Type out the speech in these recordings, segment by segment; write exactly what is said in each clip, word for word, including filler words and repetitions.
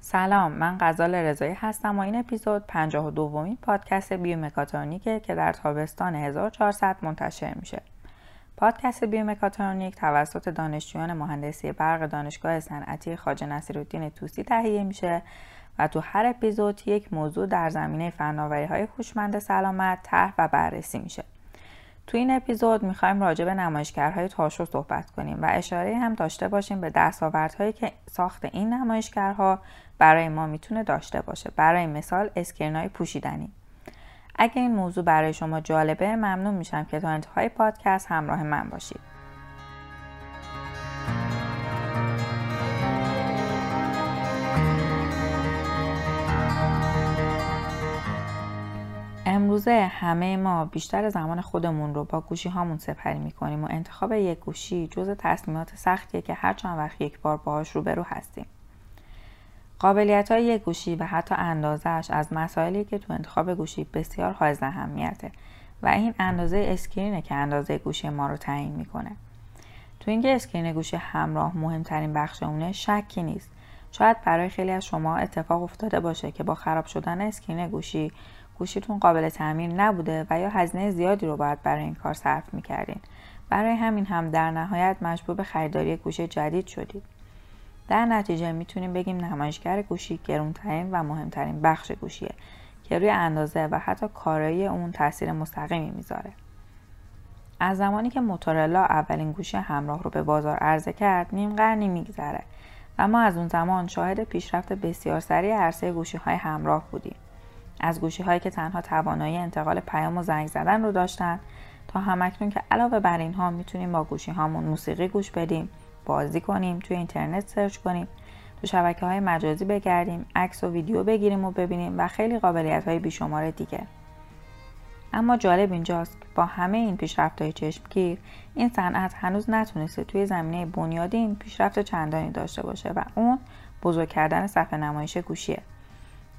سلام، من غزال رضایی هستم و این اپیزود پنجاه و دومین پادکست بیومکاترونیک که در تابستان هزار و چهارصد منتشر میشه. پادکست بیومکاترونیک توسط دانشجویان مهندسی برق دانشگاه صنعتی خواجه نصیرالدین طوسی تهیه میشه و تو هر اپیزود یک موضوع در زمینه فناوری‌های هوشمند سلامت طرح و بررسی میشه. تو این اپیزود میخوایم راجع به نمایشگرهای تاشو صحبت کنیم و اشاره هم داشته باشیم به دستاوردهایی که ساخت این نمایشگرها برای ما میتونه داشته باشه. برای مثال اسکرین‌های پوشیدنی. اگه این موضوع برای شما جالبه، ممنون میشم که تا انتهای پادکست همراه من باشید. امروزه همه ما بیشتر زمان خودمون رو با گوشی هامون سپری میکنیم و انتخاب یک گوشی جز تصمیمات سختیه که هر چند وقت یک بار باهاش روبرو هستیم. قابلیت‌های یک گوشی و حتی اندازه‌اش از مسائلی که تو انتخاب گوشی بسیار حائز اهمیته و این اندازه اسکرینه که اندازه گوشی ما رو تعیین میکنه. تو اینکه اسکرین گوشی همراه مهمترین بخش اونه شکی نیست. شاید برای خیلی از شما اتفاق افتاده باشه که با خراب شدن اسکرین گوشی گوشیتون قابل تعمیر نبوده و یا هزینه زیادی رو باید برای این کار صرف می‌کردین. برای همین هم در نهایت مجبور به خریداری گوشی جدید شدید. در نتیجه میتونیم بگیم نمایشگر گوشی گرانترین و مهمترین بخش گوشیه که روی اندازه و حتی کارایی اون تاثیر مستقیمی میذاره. از زمانی که موتورولا اولین گوشی همراه رو به بازار عرضه کرد نیم قرنی میگذره و ما از اون زمان شاهد پیشرفت بسیار سریع عرصه گوشی‌های همراه بودیم. از گوشی‌هایی که تنها توانایی انتقال پیام و زنگ زدن رو داشتن تا همکنون که علاوه بر اینها میتونیم با گوشی‌هامون موسیقی گوش بدیم، بازی کنیم، توی اینترنت سرچ کنیم، تو شبکه‌های مجازی بگردیم، عکس و ویدیو بگیریم و ببینیم و خیلی قابلیت‌های بیشمار دیگه. اما جالب اینجاست که با همه این پیشرفت‌های چشمگیر، این صنعت هنوز نتونسته توی زمینه بنیادی این پیشرفت چندانی داشته باشه و اون بزرگ کردن صفحه نمایش گوشیه.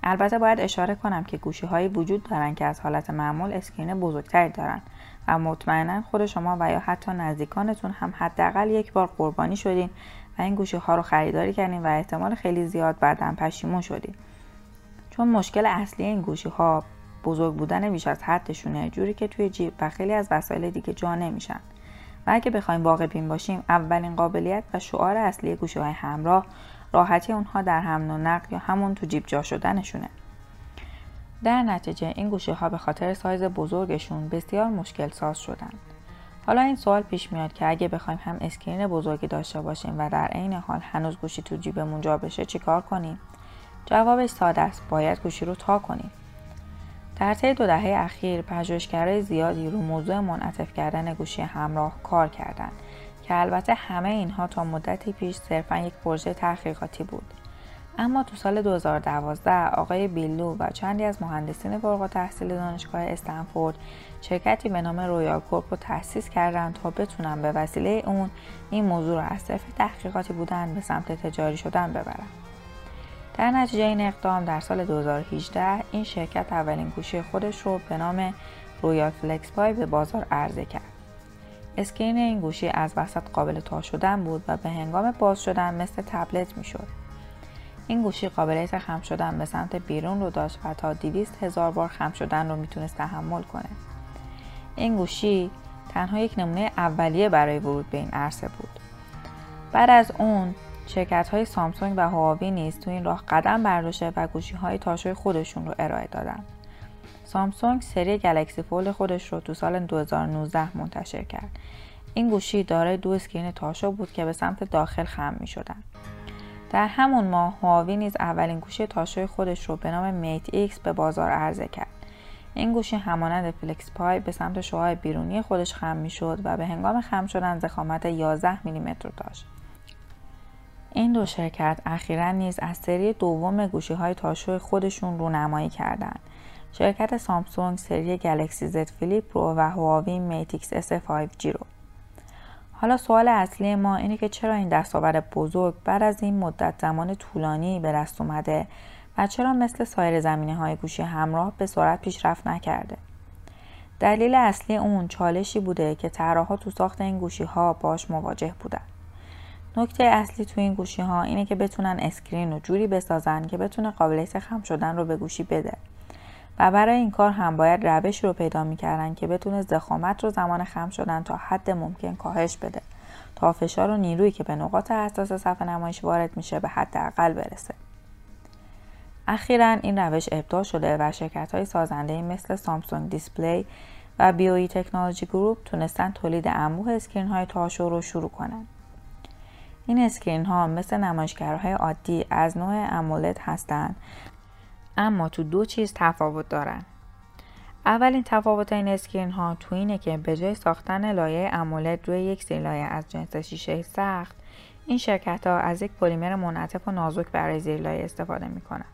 البته باید اشاره کنم که گوشی‌هایی وجود دارن که از حالت معمول اسکرین بزرگتری دارن و مطمئنا خود شما و یا حتی نزدیکانتون هم حداقل یک بار قربانی شدین و این گوشی‌ها رو خریداری کردین و احتمال خیلی زیاد بعداً پشیمون شدین. چون مشکل اصلی این گوشی‌ها بزرگ بودن بیش از حدشونه، جوری که توی جیب و خیلی از وسایل دیگه جا نمیشن. و اگه بخوایم واقع بین باشیم، اولین قابلیت و شعار اصلی گوشی‌های همراه راحتی اونها در حمل و نقل یا همون تو جیب جا شدنشونه. در نتیجه این گوشی‌ها به خاطر سایز بزرگشون بسیار مشکل ساز شدن. حالا این سوال پیش میاد که اگه بخوایم هم اسکرین بزرگی داشته باشیم و در عین حال هنوز گوشی تو جیبمون جا بشه چیکار کنیم؟ جوابش ساده است، باید گوشی رو تا کنیم. در طی دو دهه اخیر پژوهشگرای زیادی رو موضوع منعطف کردن گوشی همراه کار کردن. که البته همه اینها تا مدتی پیش صرفاً یک پروژه تحقیقاتی بود. اما تو سال دو هزار و دوازده آقای بیلو و چندی از مهندسین فارغ التحصیل دانشگاه استنفورد شرکتی به نام رویال کورپو تأسیس کردند تا بتونن به وسیله اون این موضوع را از صرف تحقیقاتی بودن به سمت تجاری شدن ببرن. در نتیجه این اقدام در سال دو هزار و هجده این شرکت اولین گوشی خودش رو به نام رویول فلکسپای به بازار عرضه کرد. اسکرین این گوشی از وسط قابل تا شدن بود و به هنگام باز شدن مثل تبلت میشد. این گوشی قابلیت خم شدن به سمت بیرون رو داشت و تا دویست هزار بار خم شدن رو میتونست تحمل کنه. این گوشی تنها یک نمونه اولیه برای ورود به این عرصه بود. بعد از اون شرکت های سامسونگ و هواوی نیز تو این راه قدم برداشته و گوشی های تاشوی خودشون رو ارائه دادن. سامسونگ سری گالکسی فولد خودش رو تو سال دو هزار و نوزده منتشر کرد. این گوشی دارای دو اسکرین تاشو بود که به سمت داخل خم می شدن. در همون ماه هواوی نیز اولین گوشی تاشوی خودش رو به نام میت ایکس به بازار عرضه کرد. این گوشی همانند فلکس پای به سمت شعاع بیرونی خودش خم می شد و به هنگام خم شدن ضخامت یازده میلی متر داشت. این دو شرکت اخیراً نیز از سری دوم گوشی‌های تاشوی خودشون رونمایی کردند. شرکت سامسونگ سری گلکسی زد فلیپ پرو و هواوی میت ایکس اس فایو جی رو. حالا سوال اصلی ما اینه که چرا این دستاورد بزرگ بعد از این مدت زمان طولانی به دست اومده و چرا مثل سایر زمینه‌های گوشی همراه به سرعت پیشرفت نکرده؟ دلیل اصلی اون چالشی بوده که طراحا تو ساخت این گوشی ها باش مواجه بودن. نکته اصلی تو این گوشی ها اینه که بتونن اسکرین رو جوری بسازن که بتونه قابلیت خم شدن رو به گوشی بده و برای این کار هم باید روش رو پیدا میکردن که بتونه ضخامت رو زمان خم شدن تا حد ممکن کاهش بده تا فشار و نیرویی که به نقاط حساس صفحه نمایش وارد میشه به حداقل برسه. اخیراً این روش ابداع شده و شرکت‌های سازنده مثل سامسونگ دیسپلی و بیوی تکنولوژی گروپ تونستن تولید انبوه اسکرین‌های تاشو رو شروع کنن. این اسکرین‌ها مثل نمایشگرهای عادی از نوع امولید هستند، اما تو دو چیز تفاوت دارن. اولین تفاوت این اسکرین‌ها تو اینه که به جای ساختن لایه امولید روی یک سری لایه از جنس شیشه سخت، این شرکت‌ها از یک پلیمر منعطف و نازک برای زیرلایه استفاده می‌کنن.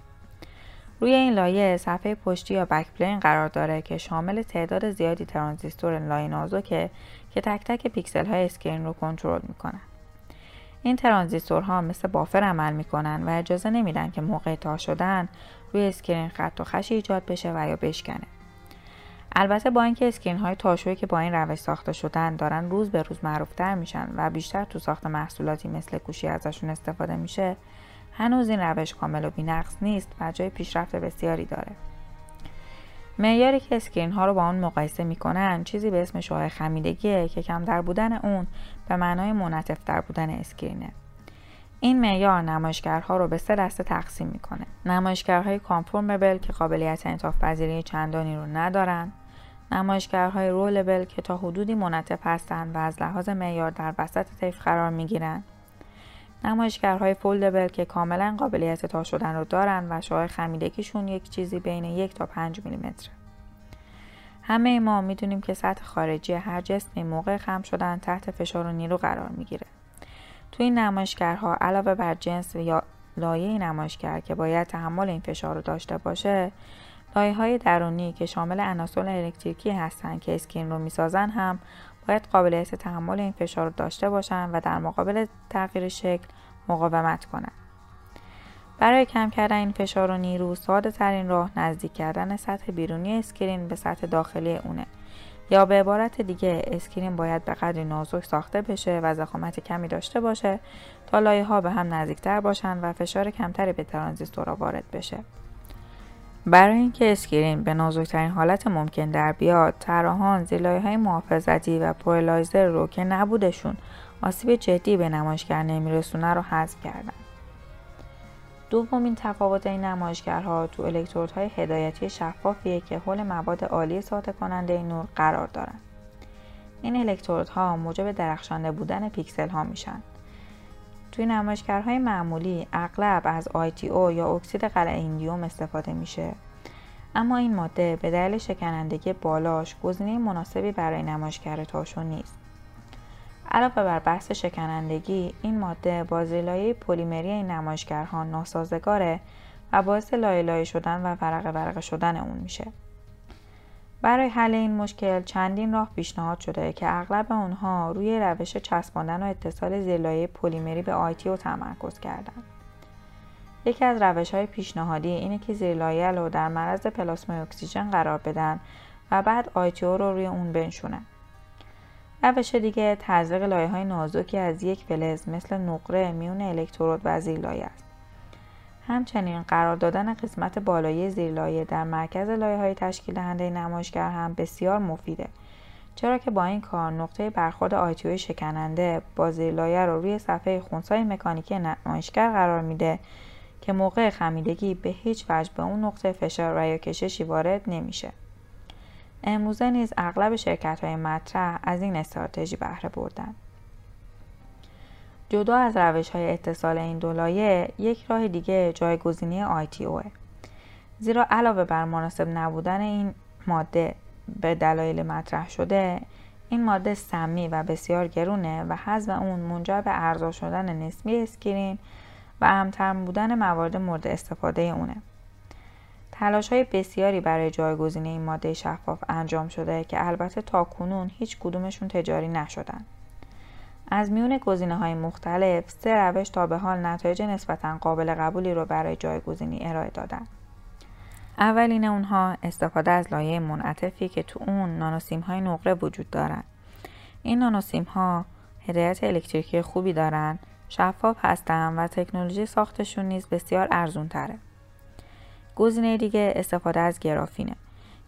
روی این لایه صفحه پشتی یا بک پلین قرار داره که شامل تعداد زیادی ترانزیستور لایه نازکه که تک تک پیکسل های اسکرین رو کنترل میکنن. این ترانزیستورها مثل بافر عمل میکنن و اجازه نمیدن که موقع تا شدن روی اسکرین خط و خشی ایجاد بشه و یا بشکنه. البته با اینکه اسکرین های تاشویی که با این روش ساخته شدن دارن روز به روز معروفتر میشن و بیشتر تو ساخت محصولاتی مثل گوشی ازشون استفاده میشه، هنوز این روش کامل و بی‌نقص نیست و جای پیشرفت بسیاری داره. معیاری که اسکرین ها رو با اون مقایسه میکنن چیزی به اسم شعاع خمیدگیه که کمتر بودن اون به معنای منعطف‌تر بودن اسکرینه. این معیار نمایشگرها رو به سه دسته تقسیم میکنه: نمایشگرهای کانفورمبل که قابلیت انعطاف‌پذیری چندانی رو ندارن، نمایشگرهای رولبل که تا حدودی منعطف هستن و از لحاظ معیار در وسط طیف قرار میگیرن، نمایشگرهای فولدبل که کاملا قابلیت تا شدن رو دارن و شعاع خمیدگیشون یک چیزی بین یک تا پنج میلیمتر. همه ما میدونیم که سطح خارجی هر جسمی موقع خم شدن تحت فشار و نیرو قرار میگیره. تو این نمایشگرها علاوه بر جنس یا لایه نمایشگر که باید تحمل این فشار رو داشته باشه، لایه‌های درونی که شامل عناصر الکتریکی هستن که اسکرین رو میسازن هم باید قابلیت تحمل این فشار رو داشته باشند و در مقابل تغییر شکل مقاومت کنند. برای کم کردن این فشار و نیرو، ساده ترین راه نزدیک کردن سطح بیرونی اسکرین به سطح داخلی اونه. یا به عبارت دیگه، اسکرین باید به قدری نازک ساخته بشه و ضخامت کمی داشته باشه تا لایه‌ها به هم نزدیکتر باشن و فشار کمتری به ترانزیستورها وارد بشه. برای اینکه اسکرین به نازکترین حالت ممکن در بیاد، طراحان زیرلایه‌های محافظتی و پولایزر رو که نبودشون آسیب جدی به نمایشگر نمیرسونه رو حذف کردن. دومین تفاوت این نمایشگرها تو الکترودهای هدایتی شفافیه که حول مواد عالی ساطع کننده نور قرار دارن. این الکترودها موجب درخشانده بودن پیکسل ها میشن. توی نمایشگرهای معمولی اغلب از آی تی او یا اکسید قلعه ایندیوم استفاده میشه، اما این ماده به دلیل شکنندگی بالاش گزینه مناسبی برای نمایشگر تاشو نیست. علاوه بر بحث شکنندگی، این ماده با زیرلایه پلیمری این نمایشگرها ناسازگاره و باعث لایه لایه شدن و ورقه ورقه شدن اون میشه. برای حل این مشکل چندین راه پیشنهاد شده که اغلب اونها روی روش چسباندن و اتصال زیرلایه پلیمری به آی تی او تمرکز کردن. یکی از روش‌های پیشنهادی اینه که زیرلایه رو در معرض پلاسمای اکسیژن قرار بدن و بعد آی تی او رو روی اون بنشونن. روش دیگه تزریق لایه‌های نازکی از یک فلز مثل نقره میون الکترود و زیرلایه است. همچنین قرار دادن قسمت بالایی زیرلایه در مرکز لایه‌های تشکیل دهنده نمایشگر هم بسیار مفیده، چرا که با این کار نقطه برخورد آی تی او شکننده با زیرلایه رو روی صفحه خنثی مکانیکی نمایشگر قرار میده که موقع خمیدگی به هیچ وجه به اون نقطه فشار و یا کششی وارد نمیشه. امروزه نیز اغلب شرکت‌های مطرح از این استراتژی بهره بردن. جدا از روش‌های اتصال این دو لایه، یک راه دیگه جایگزینی آی تی او، زیرا علاوه بر مناسب نبودن این ماده به دلایل مطرح شده، این ماده سمی و بسیار گرونه و حذف اون منجر به ارضا شدن نسبی اسکرین و امتر بودن موارد مورد استفاده اونه. تلاش‌های بسیاری برای جایگزینی این ماده شفاف انجام شده که البته تاکنون هیچ کدومشون تجاری نشدن. از میون گزینه‌های مختلف، سه روش تا به حال نتایج نسبتاً قابل قبولی رو برای جایگزینی ارائه دادن. اولین اونها استفاده از لایه منعطفی که تو اون نانوسیم های نقره وجود دارن. این نانوسیم ها هدایت الکتریکی خوبی دارن، شفاف هستن و تکنولوژی ساختشون نیز بسیار ارزون تره. گزینه دیگه استفاده از گرافینه.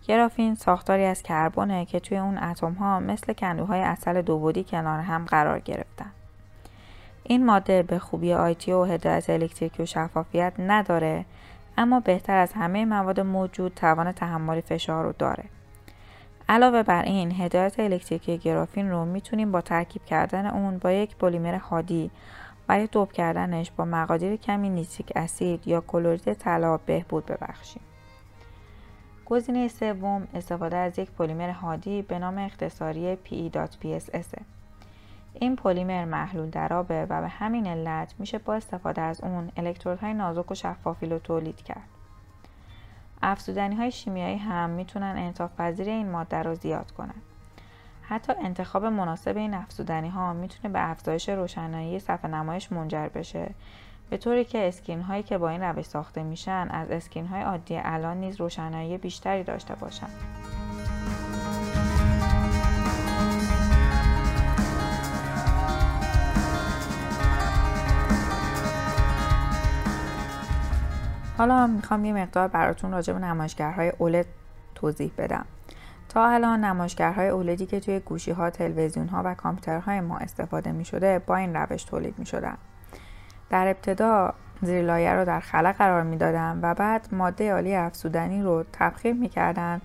گرافین ساختاری از کربونه که توی اون اتم ها مثل کندوهای عسل دو بعدی کنار هم قرار گرفتن. این ماده به خوبی آیتی و هدایت الکتریکی و شفافیت نداره، اما بهتر از همه مواد موجود توان تحمل فشار رو داره. علاوه بر این، هدایت الکتریکی گرافین رو میتونیم با ترکیب کردن اون با یک پلیمر هادی و یا دوب کردنش با مقادیر کمی نیتریک اسید یا کلورید طلا بهبود ببخشیم. گزینه سوم استفاده از یک پلیمر هادی به نام اختصاری پی ای.پی اس اس. این پلیمر محلول در آبه و به همین علت میشه با استفاده از اون الکترودهای نازک و شفافی رو تولید کرد. افزودنی های شیمیایی هم میتونن انعطاف پذیری این ماده رو زیاد کنن. حتی انتخاب مناسب این افزودنی ها میتونه به افزایش روشنایی صفحه نمایش منجر بشه، به طوری که اسکرین هایی که با این روش ساخته میشن از اسکرین های عادی الان نیز روشنایی بیشتری داشته باشن. حالا هم میخوام یه مقدار براتون راجع به نمایشگرهای اولد توضیح بدم. تا الان نمایشگرهای اولدی که توی گوشی ها، تلویزیون ها و کامپیوترهای ما استفاده می شده با این روش تولید می شدن. در ابتدا زیر لایه رو در خلا قرار می دادن و بعد ماده عالی افزودنی رو تبخیر می کردن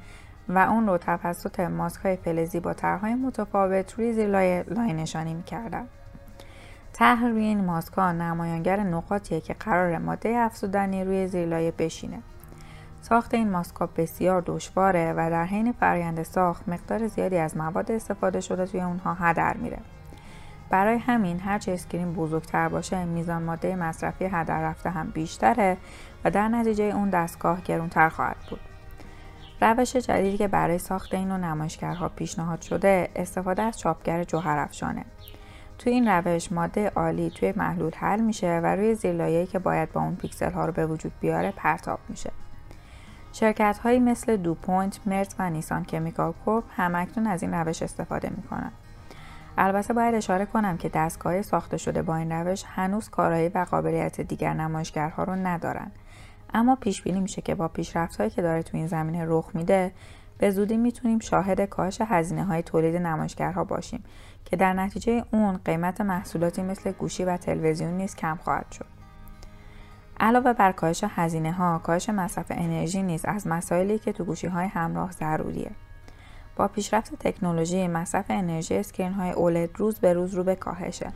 و اون رو توسط ماسک های فلزی با طرحهای متفاوت روی زیر لایه نشانی می کردن. طرح روی این ماسک ها نمایانگر نقاطیه که قرار ماده افزودنی روی زیر لایه بشینه. ساخت این ماسک ها بسیار دشواره و در حین فرآیند ساخت مقدار زیادی از مواد استفاده شده توی اونها هدر میره. برای همین هرچه اسکرین بزرگتر باشه میزان ماده مصرفی هدر رفته هم بیشتره و در نتیجه اون دستگاه گرونتر خواهد بود. روش جدیدی که برای ساخت این و نمایشگرها پیشنهاد شده استفاده از چاپگر جوهرافشانه. توی این روش ماده عالی توی محلول حل میشه و روی زیرلایه‌ای که باید با اون پیکسل ها رو به وجود بیاره پرتاب میشه. شرکت هایی مثل دوپونت، مرت و نیسان کیمیکال کو هم اکنون از این روش استفاده می کنند. البته باید اشاره کنم که دستگاه ساخته شده با این روش هنوز کارایی و قابلیت دیگر نمایشگرها رو ندارن، اما پیش بینی میشه که با پیشرفت هایی که داره تو این زمینه رخ میده به زودی میتونیم شاهد کاهش هزینه های تولید نمایشگرها باشیم که در نتیجه اون قیمت محصولاتی مثل گوشی و تلویزیون نیز کم خواهد شد. علاوه بر کاهش هزینه ها، کاهش مصرف انرژی نیز از مسائلی که تو گوشی های همراه ضروریه. با پیشرفت تکنولوژی، مصرف انرژی اسکرین های اولد روز به روز رو به کاهشه،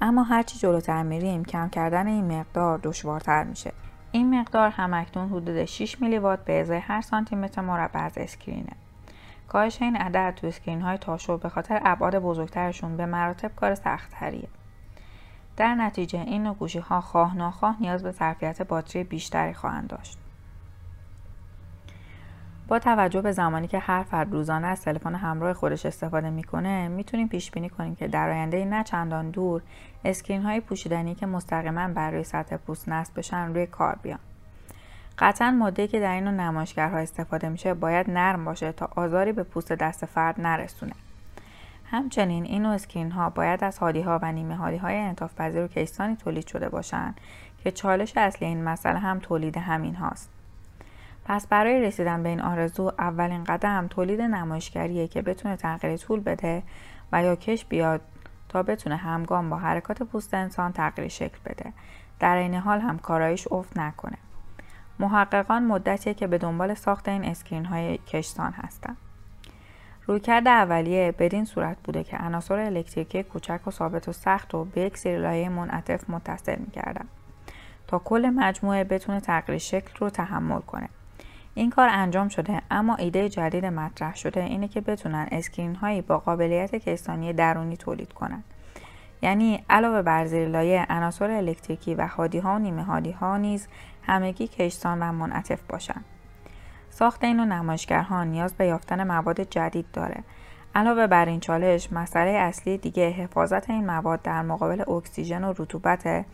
اما هرچی جلوتر میریم کم کردن این مقدار دشوارتر میشه. این مقدار همکنون حدود شش میلی وات به ازای هر سانتی متر مربع از اسکرینه. کاهش این عدد تو اسکرین های تاشو به خاطر ابعاد بزرگترشون به مراتب کار سخت‌تریه. در نتیجه این نوع گوشی‌ها خواه ناخواه نیاز به ظرفیت باتری بیشتری خواهند داشت. با توجه به زمانی که هر فرد روزانه از تلفن همراه خودش استفاده می‌کنه، می‌تونیم پیش‌بینی کنیم که در آینده نه چندان دور اسکرین‌های پوشیدنی که مستقیما بر روی سطح پوست نصب بشن روی کار بیان. قطعاً ماده‌ای که در این نوع نمایشگرها استفاده میشه باید نرم باشه تا آزاری به پوست دست فرد نرسونه. همچنین این نوع اسکرین ها باید از هادی ها و نیمه هادی های انعطاف پذیر و کیستانی تولید شده باشند که چالش اصلی این مسئله هم تولید همین هاست. پس برای رسیدن به این آرزو اولین قدم تولید نمایشگریه که بتونه تغییر طول بده و یا کش بیاد تا بتونه همگام با حرکات پوست انسان تغییر شکل بده، در این حال هم کارایش افت نکنه. محققان مدتیه که به دنبال ساخت این اسکرین های کشسان هستند. رویکرد اولیه بدین صورت بوده که عناصر الکتریکی کوچک و ثابت و سخت رو به یک زیرلایه منعطف متصل می‌کردن تا کل مجموعه بتونه تغییر شکل رو تحمل کنه. این کار انجام شده، اما ایده جدید مطرح شده اینه که بتونن اسکرین‌هایی با قابلیت کیستانی درونی تولید کنن. یعنی علاوه بر زیرلایه، عناصر الکتریکی و هادی‌ها و نیمه هادی‌ها نیز همگی کشسان و منعطف باشن. ساخت این نوع نمایشگرها نیاز به یافتن مواد جدید داره. علاوه بر این چالش، مسئله اصلی دیگه حفاظت این مواد در مقابل اکسیژن و رطوبت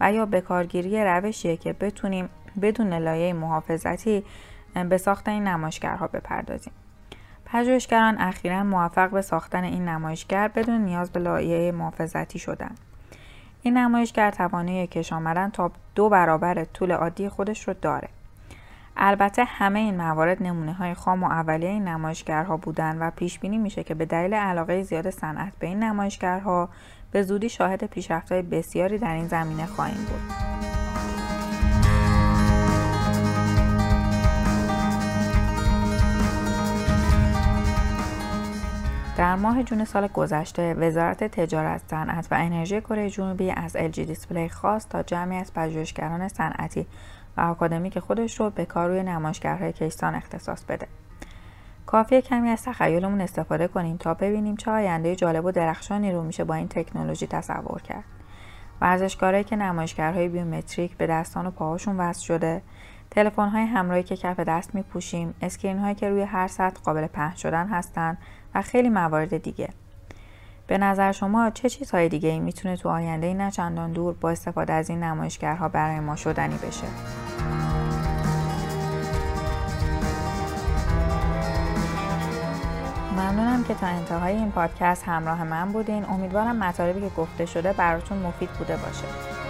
و یا بکارگیری روشیه که بتونیم بدون لایه محافظتی به ساخت این نمایشگرها بپردازیم. پژوهشگران اخیراً موفق به ساختن این نمایشگر بدون نیاز به لایه محافظتی شدند. این نمایشگر توانایی کش آمدن تا دو برابر طول عادی خودش رو داره. البته همه این موارد نمونه‌های خام و اولیه این نمایشگرها بودند و پیش بینی میشه که به دلیل علاقه زیاد صنعت به این نمایشگرها به زودی شاهد پیشرفت‌های بسیاری در این زمینه خواهیم بود. در ماه جون سال گذشته وزارت تجارت، صنعت و انرژی کره جنوبی از ال جی دیسپلی خواست تا جمعی از پژوهشگران صنعتی و آکادمیک خودش رو به کار روی نمایشگرهای کشسان اختصاص بده. کافیه کمی از تخیلمون استفاده کنیم تا ببینیم چه آینده جالب و درخشانی رو میشه با این تکنولوژی تصور کرد. ورزشکارایی که نمایشگرهای بیومتریک به دستان و پاهاشون وصل شده، تلفن‌های همراهی که کف دست می‌پوشیم، اسکرین‌هایی که روی هر سطح قابل پهن شدن هستند و خیلی موارد دیگه. به نظر شما چه چیزهای دیگه‌ای میتونه تو آینده نه چندان دور با استفاده از این نمایشگرها برای ما شدنی بشه؟ ممنونم که تا انتهای این پادکست همراه من بودین. امیدوارم مطالبی که گفته شده براتون مفید بوده باشه.